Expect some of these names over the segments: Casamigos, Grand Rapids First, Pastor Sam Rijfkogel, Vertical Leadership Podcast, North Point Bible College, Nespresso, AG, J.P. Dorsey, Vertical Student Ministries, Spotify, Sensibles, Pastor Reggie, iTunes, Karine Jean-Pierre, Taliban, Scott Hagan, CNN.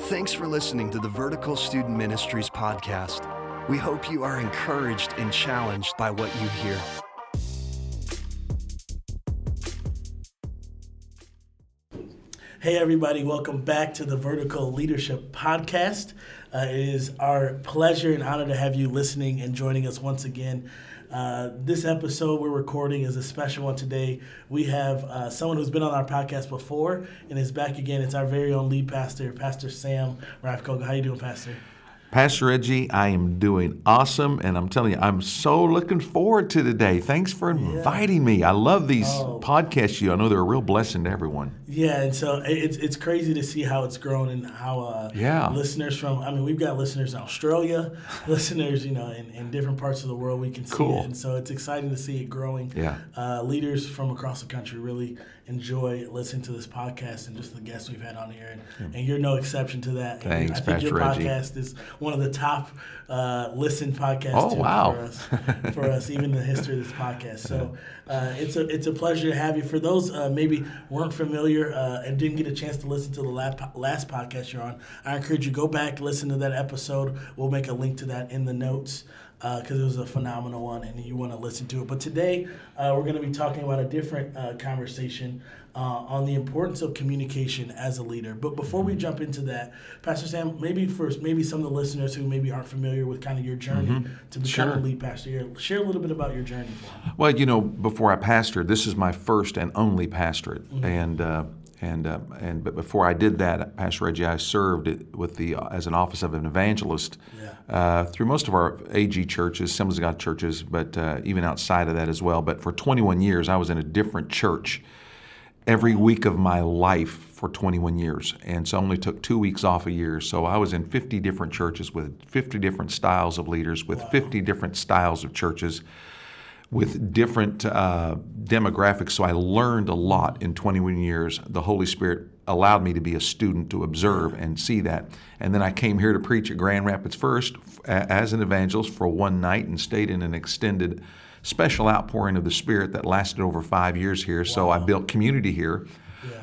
Thanks for listening to the Vertical Student Ministries podcast. We hope you are encouraged and challenged by what you hear. Hey everybody, welcome back to the Vertical Leadership Podcast. It is our pleasure and honor to have you listening and joining us once again. This episode we're recording is a special one today. We have someone who's been on our podcast before and is back again. It's our very own lead pastor, Pastor Sam Rijfkogel. How you doing, Pastor? Pastor Reggie, I am doing awesome, and I'm telling you, I'm so looking forward to today. Thanks for inviting me. I love these podcasts. I know they're a real blessing to everyone. Yeah, and so it's crazy to see how it's grown and how listeners from, we've got listeners in Australia, listeners, in different parts of the world we can see it. And so it's exciting to see it growing. Yeah. Leaders from across the country really enjoy listening to this podcast and just the guests we've had on here, and you're no exception to that. Thanks, Pastor Reggie. I think your podcast is one of the top listened podcasts for us, even the history of this podcast. So it's a pleasure to have you. For those maybe weren't familiar and didn't get a chance to listen to the last podcast you're on, I encourage you, go back, listen to that episode. We'll make a link to that in the notes because it was a phenomenal one and you want to listen to it. But today we're going to be talking about a different conversation on the importance of communication as a leader. But before we jump into that, Pastor Sam, maybe some of the listeners who maybe aren't familiar with kind of your journey to become a lead pastor here, share a little bit about your journey. Well, before I pastored, this is my first and only pastorate. But before I did that, Pastor Reggie, I served with as an office of an evangelist through most of our AG churches, Assemblies of God churches, but even outside of that as well. But for 21 years, I was in a different church every week of my life for 21 years, and so I only took 2 weeks off a year. So I was in 50 different churches with 50 different styles of leaders, with 50 different styles of churches, with different demographics. So I learned a lot in 21 years. The Holy Spirit allowed me to be a student, to observe and see that. And then I came here to preach at Grand Rapids First as an evangelist for one night and stayed in an extended special outpouring of the Spirit that lasted over 5 years here. So I built community here.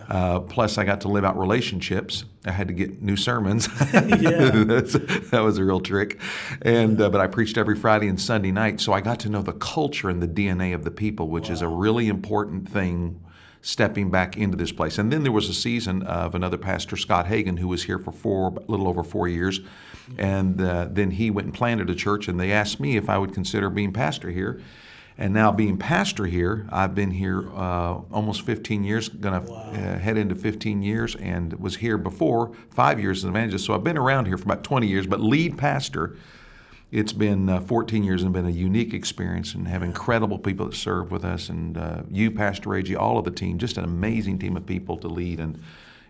Yeah. Plus, I got to live out relationships. I had to get new sermons. That was a real trick. And but I preached every Friday and Sunday night, so I got to know the culture and the DNA of the people, which is a really important thing stepping back into this place. And then there was a season of another pastor, Scott Hagan, who was here for a little over 4 years. And then he went and planted a church, and they asked me if I would consider being pastor here. And now being pastor here, I've been here almost 15 years, going to head into 15 years, and was here before 5 years as an evangelist. So I've been around here for about 20 years, but lead pastor, it's been 14 years and been a unique experience and have incredible people that serve with us. And you, Pastor Reggie, all of the team, just an amazing team of people to lead. And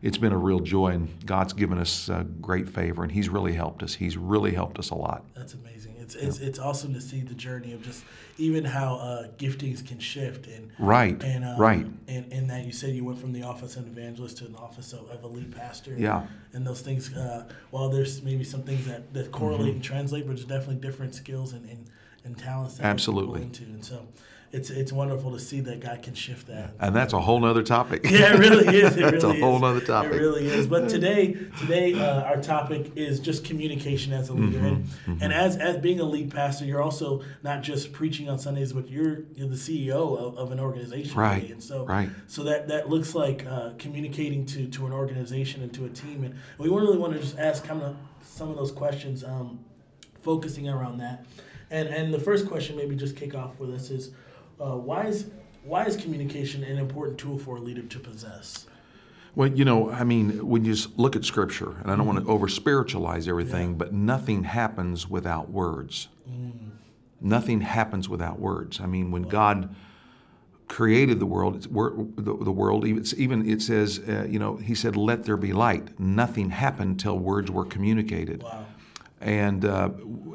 it's been a real joy, and God's given us great favor, and He's really helped us. He's really helped us a lot. That's amazing. It's awesome to see the journey of just even how giftings can shift and that you said you went from the office of an evangelist to an office of a lead pastor and those things while there's maybe some things that correlate and translate, but there's definitely different skills and talents that absolutely into. And so it's wonderful to see that God can shift that. And that's a whole other topic. Yeah, it really is. It really is. But today, our topic is just communication as a leader. And as being a lead pastor, you're also not just preaching on Sundays, but you're the CEO of an organization. Right. Today. And so, so that looks like communicating to an organization and to a team. And we really want to just ask kind of some of those questions, focusing around that. And the first question, maybe just kick off with us, is, why is communication an important tool for a leader to possess? Well, when you look at Scripture, and I don't want to over-spiritualize everything, but nothing happens without words. Nothing happens without words. When God created the world, it says, He said, "Let there be light." Nothing happened till words were communicated. Wow. And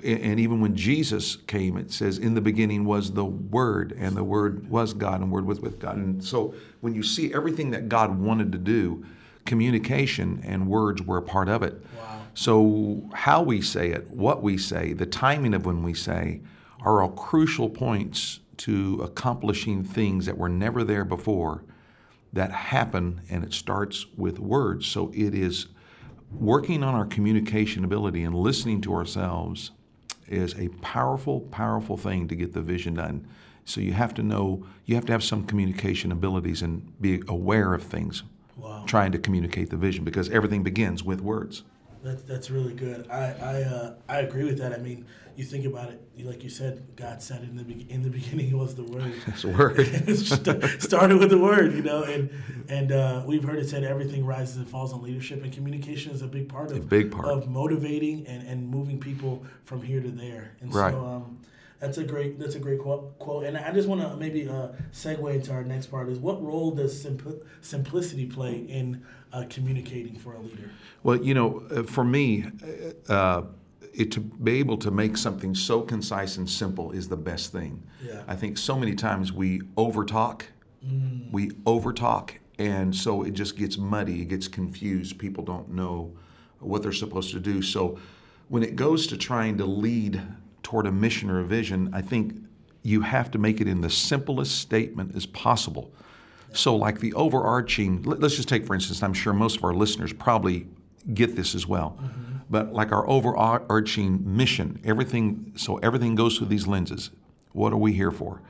even when Jesus came, it says, "In the beginning was the Word, and the Word was God, and the Word was with God." And so when you see everything that God wanted to do, communication and words were a part of it. Wow. So how we say it, what we say, the timing of when we say are all crucial points to accomplishing things that were never there before that happen, and it starts with words. So it is working on our communication ability and listening to ourselves is a powerful, powerful thing to get the vision done. So you have to know, you have to have some communication abilities and be aware of things, trying to communicate the vision, because everything begins with words. That's really good. I agree with that. I mean, you think about it, like you said, God said in the beginning was the Word. That's the Word. Started with the Word, you know, and we've heard it said everything rises and falls on leadership, and communication is a big part of motivating and moving people from here to there. And right. So that's a great quote. And I just want to maybe segue into our next part is, what role does simplicity play in communicating for a leader? Well, you know, for me, to be able to make something so concise and simple is the best thing. Yeah. I think so many times we overtalk, and so it just gets muddy, it gets confused. People don't know what they're supposed to do. So when it goes to trying to lead toward a mission or a vision, I think you have to make it in the simplest statement as possible. So like the overarching, let's just take, for instance, I'm sure most of our listeners probably get this as well, but like our overarching mission, everything goes through these lenses. What are we here for?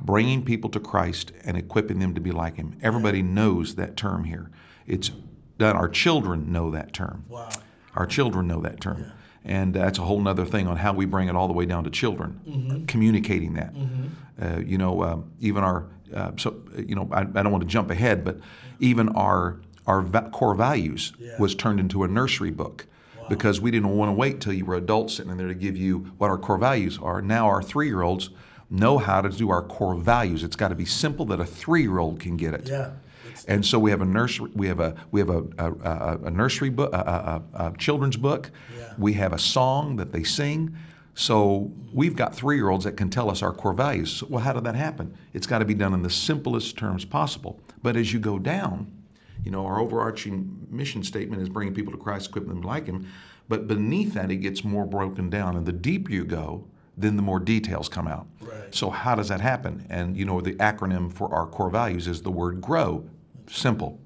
Bringing people to Christ and equipping them to be like Him. Everybody knows that term here. It's done. Our children know that term. Wow. Our children know that term. Yeah. And that's a whole nother thing on how we bring it all the way down to children, communicating that. Even our... I don't want to jump ahead, but even our core values was turned into a nursery book because we didn't want to wait till you were adults sitting in there to give you what our core values are. Now our 3-year-olds know how to do our core values. It's got to be simple that a 3-year-old can get it. Yeah. And so we have a nursery. We have a nursery book, a children's book. Yeah. We have a song that they sing. So we've got 3-year-olds that can tell us our core values. Well, how did that happen? It's got to be done in the simplest terms possible. But as you go down, you know, our overarching mission statement is bringing people to Christ, equipping them like Him. But beneath that, it gets more broken down. And the deeper you go, then the more details come out. Right. So how does that happen? And, you know, the acronym for our core values is the word GROW. Simple.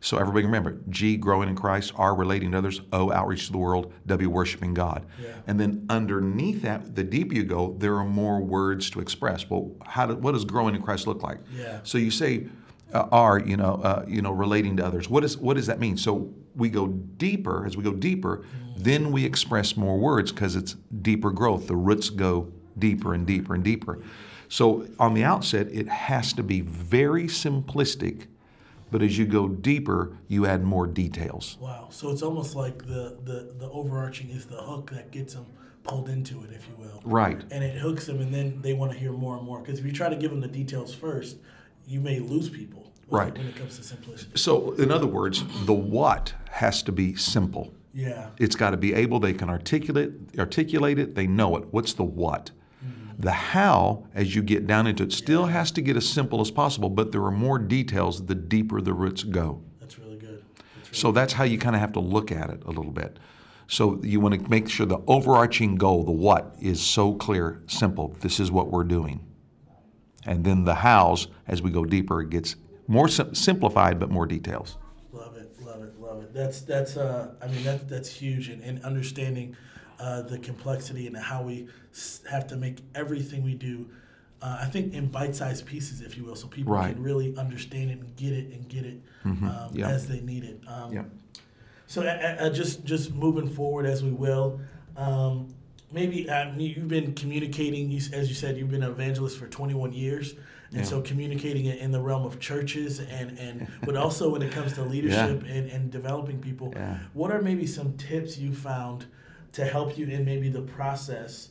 So everybody remember, G, growing in Christ, R, relating to others, O, outreach to the world, W, worshiping God. Yeah. And then underneath that, the deeper you go, there are more words to express. Well, what does growing in Christ look like? Yeah. So you say R, relating to others. What does that mean? So we go deeper. As we go deeper, then we express more words because it's deeper growth. The roots go deeper and deeper and deeper. So on the outset, it has to be very simplistic. But as you go deeper, you add more details. Wow. So it's almost like the overarching is the hook that gets them pulled into it, if you will. Right. And it hooks them, and then they want to hear more and more. Because if you try to give them the details first, you may lose people when it comes to simplicity. So in other words, the what has to be simple. Yeah. It's got to be they can articulate it, they know it. What's the what? The how, as you get down into it, still has to get as simple as possible, but there are more details the deeper the roots go. That's really good. That's how you kind of have to look at it a little bit. So you want to make sure the overarching goal, the what, is so clear, simple. This is what we're doing. And then the hows, as we go deeper, it gets more simplified, but more details. Love it. That's huge, and understanding the complexity and how we have to make everything we do, I think, in bite-sized pieces, if you will, so people can really understand it and get it as they need it. So just moving forward as we will, you've been communicating, as you said, you've been an evangelist for 21 years. And so communicating it in the realm of churches and but also when it comes to leadership and developing people, what are maybe some tips you found to help you in maybe the process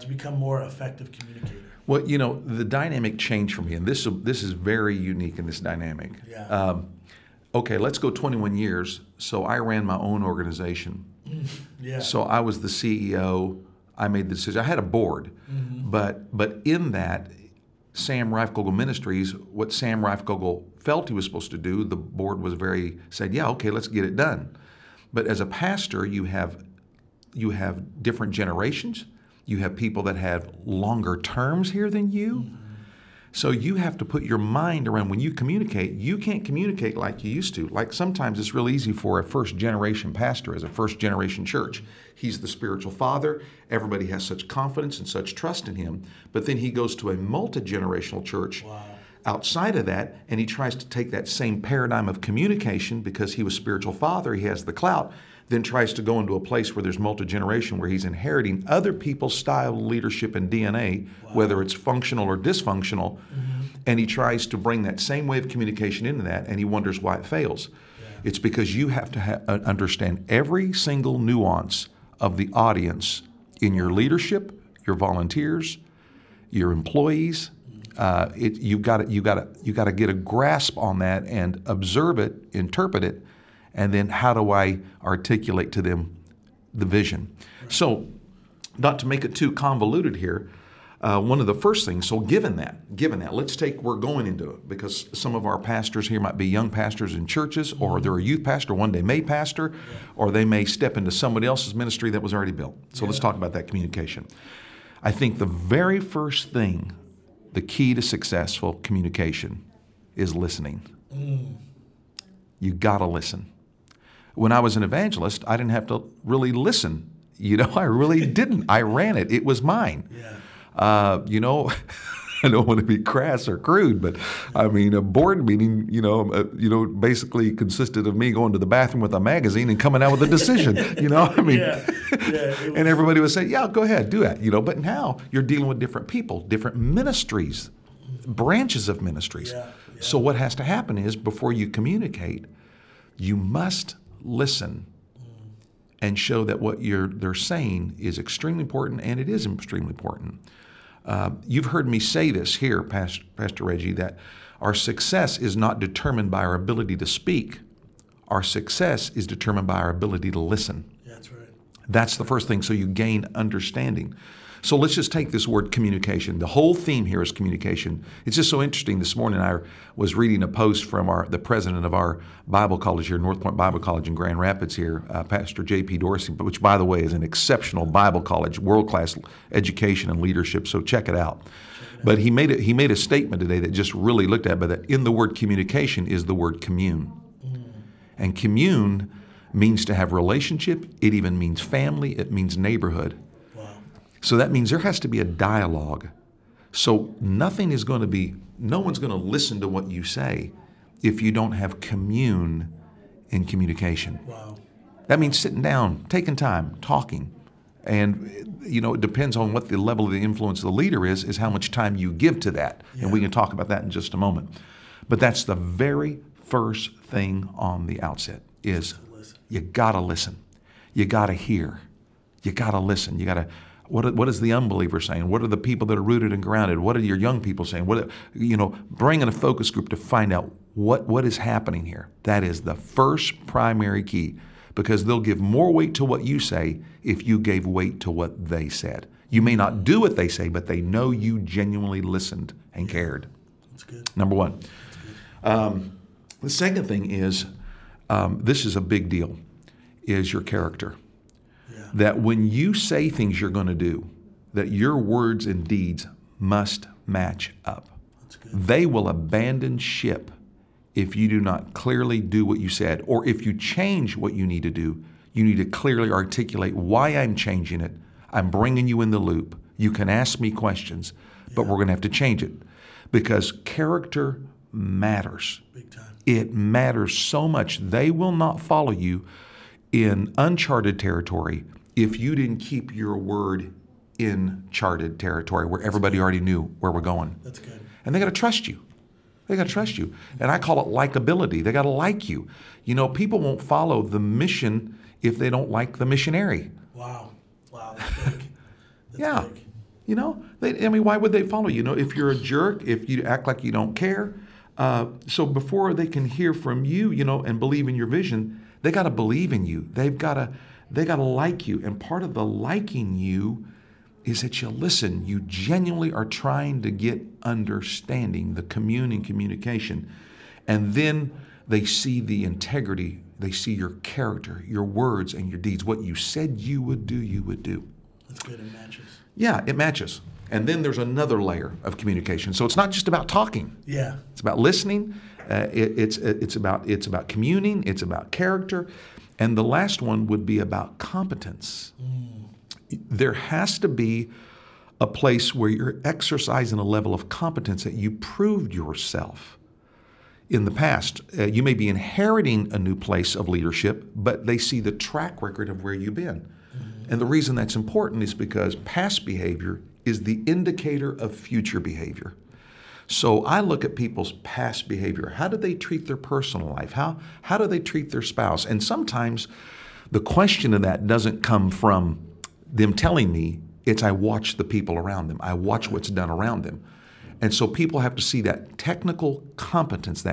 to become more effective communicator? Well, you know, the dynamic changed for me, and this is very unique in this dynamic. Yeah. Okay, let's go 21 years. So I ran my own organization. Yeah. So I was the CEO. I made the decision. I had a board, but in that, Sam Rijfkogel Ministries, what Sam Rijfkogel felt he was supposed to do, the board was said, yeah, okay, let's get it done. But as a pastor, you have different generations. You have people that have longer terms here than you. So you have to put your mind around when you communicate. You can't communicate like you used to. Like sometimes it's real easy for a first-generation pastor as a first-generation church. He's the spiritual father. Everybody has such confidence and such trust in him. But then he goes to a multi-generational church. Wow. Outside of that, and he tries to take that same paradigm of communication because he was spiritual father, he has the clout, then tries to go into a place where there's multi-generation, where he's inheriting other people's style, leadership, and DNA, wow, whether it's functional or dysfunctional, mm-hmm, and he tries to bring that same way of communication into that, and he wonders why it fails. Yeah. It's because you have to understand every single nuance of the audience in your leadership, your volunteers, your employees. You got to get a grasp on that and observe it, interpret it, and then how do I articulate to them the vision? So, not to make it too convoluted here, one of the first things. So, given that, we're going into it because some of our pastors here might be young pastors in churches, or they're a youth pastor, one day may pastor, or they may step into somebody else's ministry that was already built. So, Let's talk about that communication. I think the very first thing. The key to successful communication is listening. Mm. You gotta listen. When I was an evangelist, I didn't have to really listen. I really didn't. I ran it. It was mine. Yeah. I don't want to be crass or crude, but I mean, a board meeting, basically consisted of me going to the bathroom with a magazine and coming out with a decision. And everybody would say, "Yeah, go ahead, do that." But now you're dealing with different people, different ministries, branches of ministries. Yeah, yeah. So what has to happen is before you communicate, you must listen and show that what they're saying is extremely important, and it is extremely important. You've heard me say this here, Pastor Reggie, that our success is not determined by our ability to speak. Our success is determined by our ability to listen. Yeah, that's right. That's the first thing, so you gain understanding. So let's just take this word communication. The whole theme here is communication. It's just so interesting. This morning I was reading a post from the president of our Bible college here, North Point Bible College in Grand Rapids here, Pastor J.P. Dorsey, which, by the way, is an exceptional Bible college, world-class education and leadership, so check it out. But he made a statement today that just really looked at, but that in the word communication is the word commune. And commune means to have relationship. It even means family. It means neighborhood. So that means there has to be a dialogue. So no one's going to listen to what you say if you don't have commune in communication. Wow. That means sitting down, taking time, talking. And, it depends on what the level of the influence of the leader is how much time you give to that. Yeah. And we can talk about that in just a moment. But that's the very first thing on the outset is you got to listen. You got to hear. You got to listen. You got to... What is the unbeliever saying? What are the people that are rooted and grounded? What are your young people saying? Bring in a focus group to find out what is happening here. That is the first primary key, because they'll give more weight to what you say if you gave weight to what they said. You may not do what they say, but they know you genuinely listened and cared. That's good. Number one. That's good. The second thing is, this is a big deal, is your character. That when you say things you're going to do, that your words and deeds must match up. They will abandon ship if you do not clearly do what you said, or if you change what you need to do, you need to clearly articulate why I'm changing it. I'm bringing you in the loop. You can ask me questions, but we're going to have to change it because character matters. Big time. It matters so much. They will not follow you in uncharted territory if you didn't keep your word in charted territory where everybody already knew where we're going. That's good. And they got to trust you. And I call it likability. They got to like you. People won't follow the mission if they don't like the missionary. Wow, that's big. Big. Why would they follow you? If you're a jerk, if you act like you don't care. So before they can hear from you, and believe in your vision, they got to believe in you. They got to like you. And part of the liking you is that you listen. You genuinely are trying to get understanding, the commune and communication. And then they see the integrity. They see your character, your words, and your deeds. What you said you would do, you would do. That's good. It matches. Yeah, it matches. And then there's another layer of communication. So it's not just about talking. Yeah. It's about listening. It's about communing. It's about character. And the last one would be about competence. Mm. There has to be a place where you're exercising a level of competence that you proved yourself in the past. You may be inheriting a new place of leadership, but they see the track record of where you've been. Mm-hmm. And the reason that's important is because past behavior is the indicator of future behavior. So I look at people's past behavior. How do they treat their personal life? How do they treat their spouse? And sometimes the question of that doesn't come from them telling me, it's I watch the people around them. I watch what's done around them. And so people have to see that technical competence,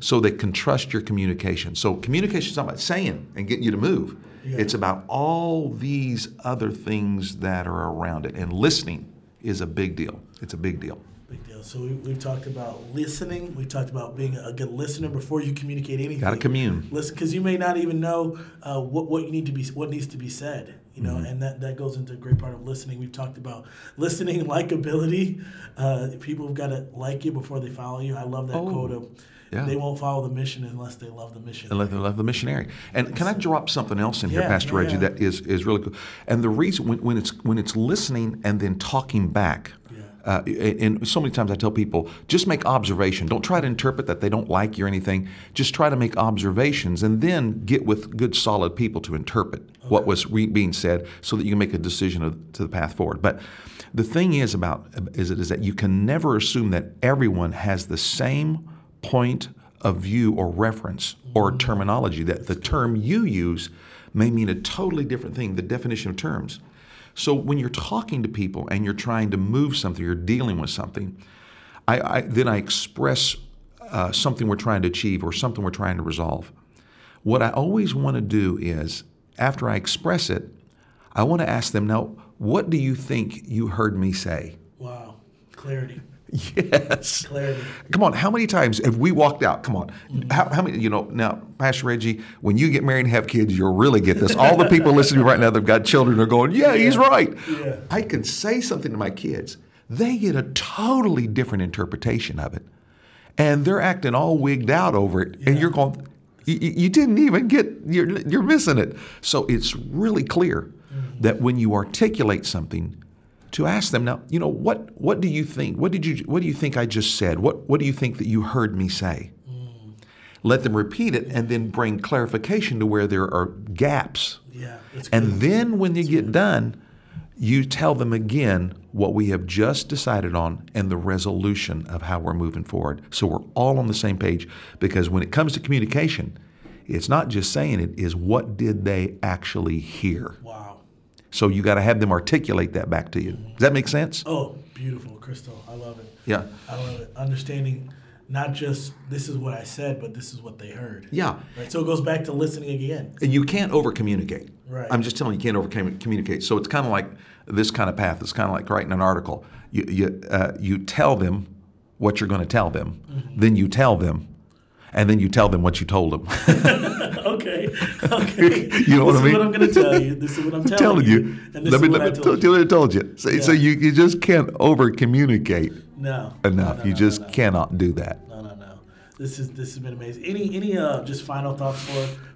so they can trust your communication. So communication is not about saying and getting you to move. Yeah. It's about all these other things that are around it. And listening is a big deal. It's a big deal. Big deal. So we've talked about listening. We've talked about being a good listener before you communicate anything. Got to commune. Listen, because you may not even know what needs to be said. You know, mm-hmm. And that goes into a great part of listening. We've talked about listening, likability. People have got to like you before they follow you. I love that quote of, they won't follow the mission unless they love the missionary. Unless they love the missionary. And can I drop something else in here, Pastor Reggie, that is really cool? And the reason when it's listening and then talking back, and so many times I tell people, just make observation. Don't try to interpret that they don't like you or anything. Just try to make observations and then get with good, solid people to interpret what was being said so that you can make a decision to the path forward. But the thing is that you can never assume that everyone has the same point of view or reference or terminology, that the term you use may mean a totally different thing, the definition of terms. So when you're talking to people and you're trying to move something, you're dealing with something, I express something we're trying to achieve or something we're trying to resolve. What I always want to do is, after I express it, I want to ask them, now, what do you think you heard me say? Wow. Clarity. Yes. Clarity. Come on, how many times have we walked out? Come on. Mm-hmm. How many, now, Pastor Reggie, when you get married and have kids, you'll really get this. All the people listening right now that have got children are going, yeah, he's right. Yeah. I can say something to my kids. They get a totally different interpretation of it. And they're acting all wigged out over it. Yeah. And you're going, you didn't even get, you're missing it. So it's really clear that when you articulate something, to ask them, now, what do you think? What do you think I just said? What do you think that you heard me say? Mm. Let them repeat it and then bring clarification to where there are gaps. Yeah, and then when you get done, you tell them again what we have just decided on and the resolution of how we're moving forward. So we're all on the same page, because when it comes to communication, it's not just saying it, is what did they actually hear? Wow. So you got to have them articulate that back to you. Does that make sense? Oh, beautiful, Crystal. I love it. Yeah. I love it. Understanding not just this is what I said, but this is what they heard. Yeah. Right. So it goes back to listening again. And you can't over-communicate. Right. I'm just telling you, you can't over-communicate. So it's kind of like this kind of path. It's kind of like writing an article. You tell them what you're going to tell them. Mm-hmm. Then you tell them. And then you tell them what you told them. Okay. You know what I mean? This is what I'm going to tell you. This is what I'm telling you. And this is what I told you. Let me tell you what I told you. So you just can't over-communicate enough. You just cannot do that. No. This has been amazing. Any just final thoughts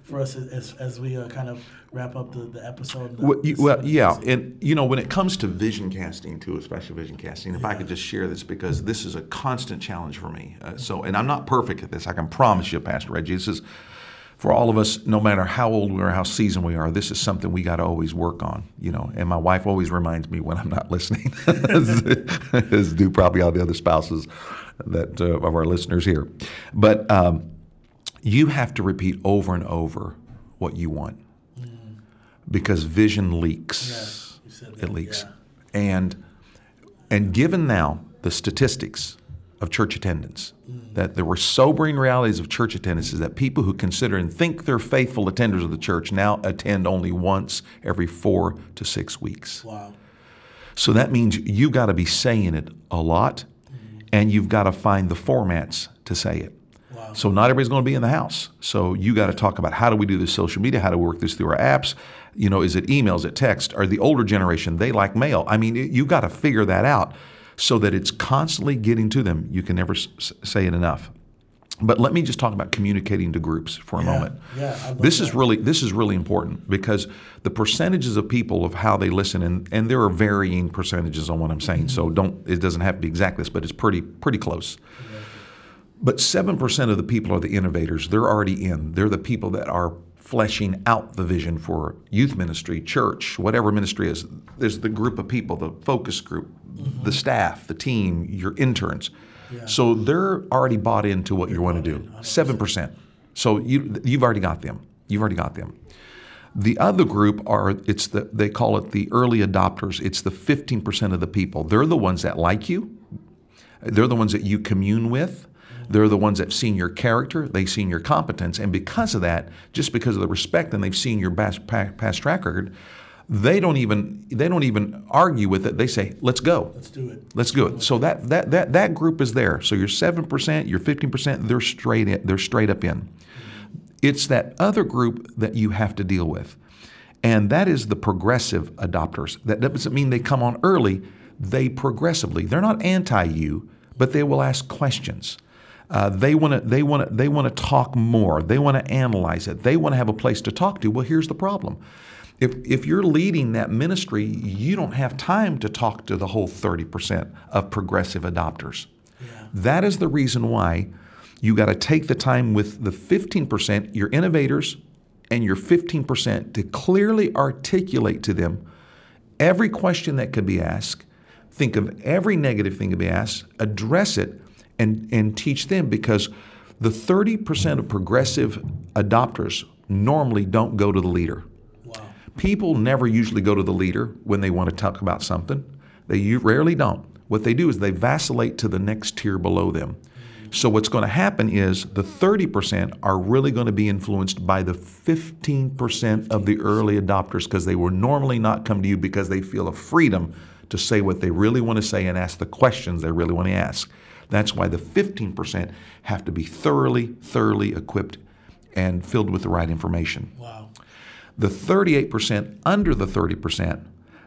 for us as we kind of wrap up the episode? And when it comes to vision casting too, especially vision casting, if I could just share this, because this is a constant challenge for me. And I'm not perfect at this. I can promise you, Pastor Reggie, this is for all of us, no matter how old we are, how seasoned we are, this is something we got to always work on, And my wife always reminds me when I'm not listening, as do probably all the other spouses that of our listeners here. But you have to repeat over and over what you want, because vision leaks. Yes, you said that. It leaks, and given now the statistics of church attendance, that there were sobering realities of church attendance is that people who consider and think they're faithful attenders of the church now attend only once every 4 to 6 weeks. Wow. So that means you've got to be saying it a lot, and you've got to find the formats to say it. Wow. Wow. So not everybody's going to be in the house. So you got to talk about how do we do this social media? How do we work this through our apps? You know, is it emails? Is it text? Or the older generation, they like mail. I mean, you got to figure that out so that it's constantly getting to them. You can never say it enough. But let me just talk about communicating to groups for a moment. Yeah, this is really important because the percentages of people of how they listen, and there are varying percentages on what I'm saying, so it doesn't have to be exact this, but it's pretty close. Yeah. But 7% of the people are the innovators. They're already in. They're the people that are fleshing out the vision for youth ministry, church, whatever ministry is. There's the group of people, the focus group, the staff, the team, your interns. Yeah. So they're already bought into what you want to do, 7%. So you've already got them. The other group they call it the early adopters. It's the 15% of the people. They're the ones that like you. They're the ones that you commune with. They're the ones that have seen your character. They've seen your competence. And because of that, just because of the respect and they've seen your past track record, They don't even argue with it. They say, "Let's go. Let's do it." So that group is there. So you're 7%, you're 15%. They're straight in. They're straight up in. It's that other group that you have to deal with, and that is the progressive adopters. That doesn't mean they come on early. They progressively. They're not anti you, but they will ask questions. They want to talk more. They want to analyze it. They want to have a place to talk to. Well, here's the problem. If you're leading that ministry, you don't have time to talk to the whole 30% of progressive adopters. Yeah. That is the reason why you got to take the time with the 15%, your innovators, and your 15% to clearly articulate to them every question that could be asked, think of every negative thing to be asked, address it, and teach them, because the 30% of progressive adopters normally don't go to the leader. People never usually go to the leader when they want to talk about something. They rarely don't. What they do is they vacillate to the next tier below them. So what's going to happen is the 30% are really going to be influenced by the 15% of the early adopters, because they will normally not come to you because they feel a freedom to say what they really want to say and ask the questions they really want to ask. That's why the 15% have to be thoroughly equipped and filled with the right information. Wow. The 38% under the 30%,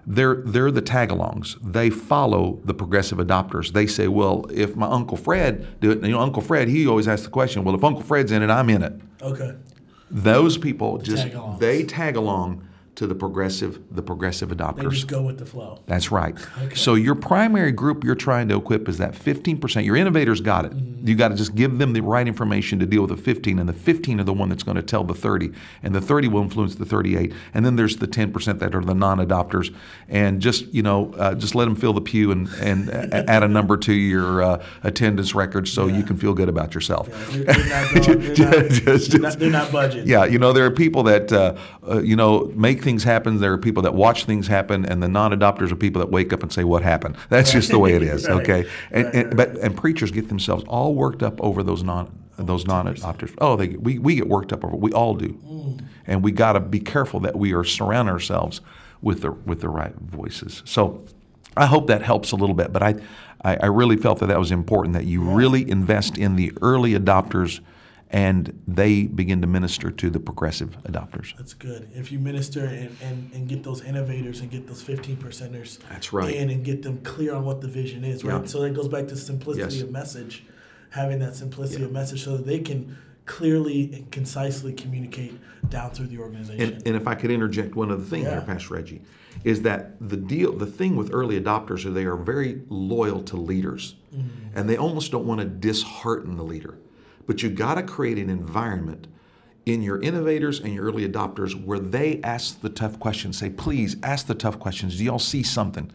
they're the tag-alongs. They follow the progressive adopters. They say, well, if my Uncle Fred do it, Uncle Fred, he always asks the question, well, if Uncle Fred's in it, I'm in it. Okay. Those people tag along to the progressive adopters. They just go with the flow. That's right. Okay. So your primary group you're trying to equip is that 15%. Your innovators got it. Mm-hmm. You got to just give them the right information to deal with the 15, and the 15 are the one that's going to tell the 30, and the 30 will influence the 38. And then there's the 10% that are the non-adopters, and just let them fill the pew and add a number to your attendance record so you can feel good about yourself. Yeah, they're not budgeting. Yeah, there are people that make things happen. There are people that watch things happen, and the non-adopters are people that wake up and say, "What happened?" That's just the way it is, right. Okay? But preachers get themselves all worked up over those non-adopters. Oh, we get worked up over. We all do, and we got to be careful that we are surrounding ourselves with the right voices. So, I hope that helps a little bit. But I really felt that was important, that you really invest in the early adopters, and they begin to minister to the progressive adopters. That's good. If you minister and get those innovators and get those 15%ers in and get them clear on what the vision is, right? Yeah. So that goes back to simplicity of message, having that simplicity of message so that they can clearly and concisely communicate down through the organization. And if I could interject one other thing here, Pastor Reggie, is that the thing with early adopters is they are very loyal to leaders, and they almost don't want to dishearten the leader. But you got to create an environment in your innovators and your early adopters where they ask the tough questions. Say, please ask the tough questions. Do y'all see something?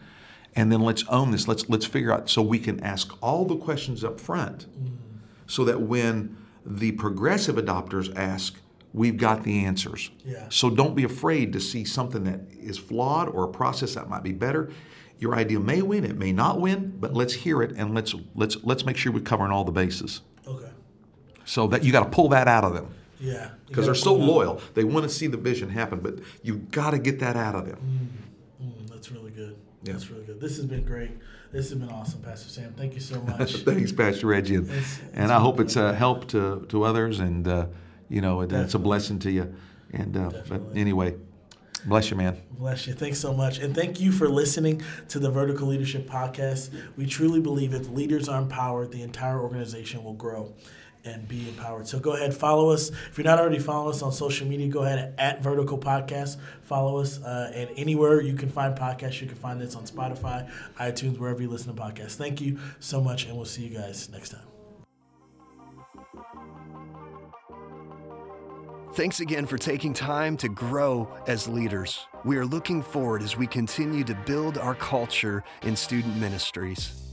And then let's own this. Let's figure out, so we can ask all the questions up front, so that when the progressive adopters ask, we've got the answers. Yeah. So don't be afraid to see something that is flawed or a process that might be better. Your idea may win, it may not win, but let's hear it and let's make sure we're covering all the bases. Okay. So that you got to pull that out of them. Yeah. Because they're so loyal. They want to see the vision happen, but you got to get that out of them. Mm. Mm, that's That's really good. Yeah. That's really good. This has been great. This has been awesome, Pastor Sam. Thank you so much. Thanks, Pastor Reggie. And I hope it's a help to others, and that's a blessing to you. And but anyway, bless you, man. Bless you. Thanks so much. And thank you for listening to the Vertical Leadership Podcast. We truly believe if leaders are empowered, the entire organization will grow and be empowered. So go ahead, follow us. If you're not already following us on social media, go ahead at Vertical Podcast. Follow us. And anywhere you can find podcasts, you can find this on Spotify, iTunes, wherever you listen to podcasts. Thank you so much, and we'll see you guys next time. Thanks again for taking time to grow as leaders. We are looking forward as we continue to build our culture in student ministries.